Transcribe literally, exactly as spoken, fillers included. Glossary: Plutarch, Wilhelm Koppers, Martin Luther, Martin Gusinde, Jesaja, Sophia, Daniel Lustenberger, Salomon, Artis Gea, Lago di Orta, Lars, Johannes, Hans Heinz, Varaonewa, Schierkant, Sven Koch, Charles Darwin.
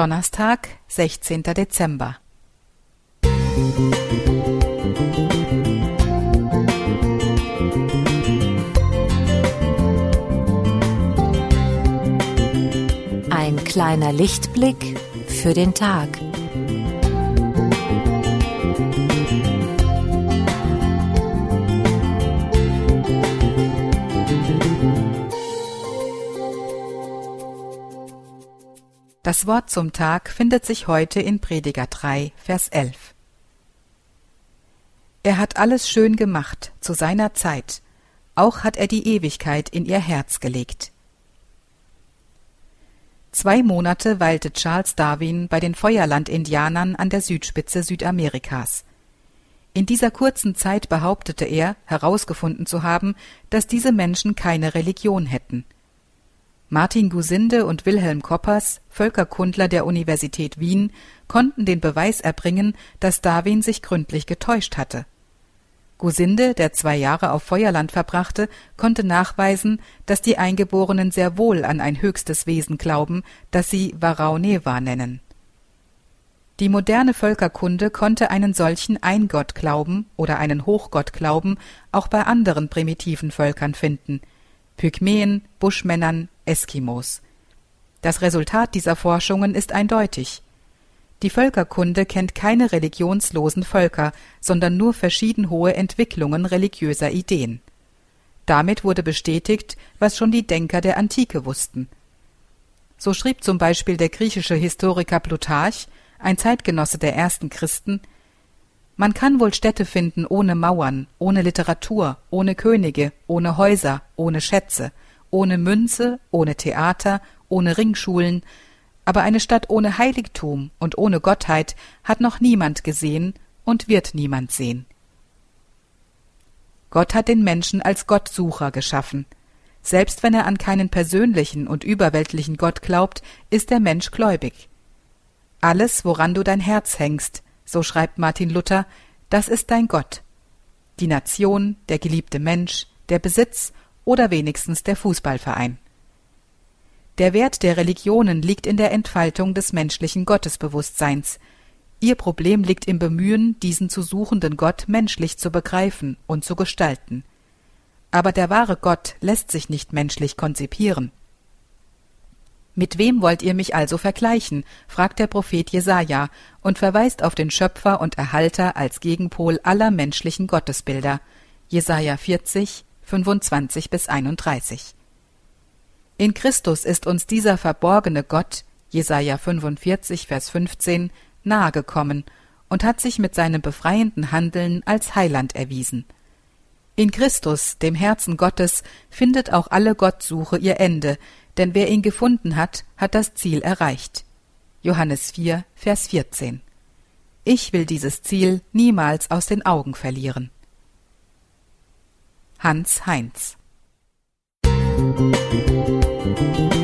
Donnerstag, sechzehnter Dezember. Ein kleiner Lichtblick für den Tag. Das Wort zum Tag findet sich heute in Prediger drei, Vers elf. Er hat alles schön gemacht zu seiner Zeit, auch hat er die Ewigkeit in ihr Herz gelegt. Zwei Monate weilte Charles Darwin bei den Feuerland-Indianern an der Südspitze Südamerikas. In dieser kurzen Zeit behauptete er, herausgefunden zu haben, dass diese Menschen keine Religion hätten. Martin Gusinde und Wilhelm Koppers, Völkerkundler der Universität Wien, konnten den Beweis erbringen, dass Darwin sich gründlich getäuscht hatte. Gusinde, der zwei Jahre auf Feuerland verbrachte, konnte nachweisen, dass die Eingeborenen sehr wohl an ein höchstes Wesen glauben, das sie Varaonewa nennen. Die moderne Völkerkunde konnte einen solchen Eingottglauben oder einen Hochgottglauben auch bei anderen primitiven Völkern finden – Pygmäen, Buschmännern, Eskimos. Das Resultat dieser Forschungen ist eindeutig. Die Völkerkunde kennt keine religionslosen Völker, sondern nur verschieden hohe Entwicklungen religiöser Ideen. Damit wurde bestätigt, was schon die Denker der Antike wussten. So schrieb zum Beispiel der griechische Historiker Plutarch, ein Zeitgenosse der ersten Christen: Man kann wohl Städte finden ohne Mauern, ohne Literatur, ohne Könige, ohne Häuser, ohne Schätze, ohne Münze, ohne Theater, ohne Ringschulen, aber eine Stadt ohne Heiligtum und ohne Gottheit hat noch niemand gesehen und wird niemand sehen. Gott hat den Menschen als Gottsucher geschaffen. Selbst wenn er an keinen persönlichen und überweltlichen Gott glaubt, ist der Mensch gläubig. Alles, woran du dein Herz hängst, so schreibt Martin Luther, das ist dein Gott. Die Nation, der geliebte Mensch, der Besitz oder wenigstens der Fußballverein. Der Wert der Religionen liegt in der Entfaltung des menschlichen Gottesbewusstseins. Ihr Problem liegt im Bemühen, diesen zu suchenden Gott menschlich zu begreifen und zu gestalten. Aber der wahre Gott lässt sich nicht menschlich konzipieren. Mit wem wollt ihr mich also vergleichen? Fragt der Prophet Jesaja und verweist auf den Schöpfer und Erhalter als Gegenpol aller menschlichen Gottesbilder. Jesaja vierzig, fünfundzwanzig bis einunddreißig. In Christus ist uns dieser verborgene Gott, Jesaja fünfundvierzig, Vers fünfzehn, nahegekommen und hat sich mit seinem befreienden Handeln als Heiland erwiesen. In Christus, dem Herzen Gottes, findet auch alle Gottsuche ihr Ende, denn wer ihn gefunden hat, hat das Ziel erreicht. Johannes vier, Vers vierzehn. Ich will dieses Ziel niemals aus den Augen verlieren. Hans Heinz. Musik.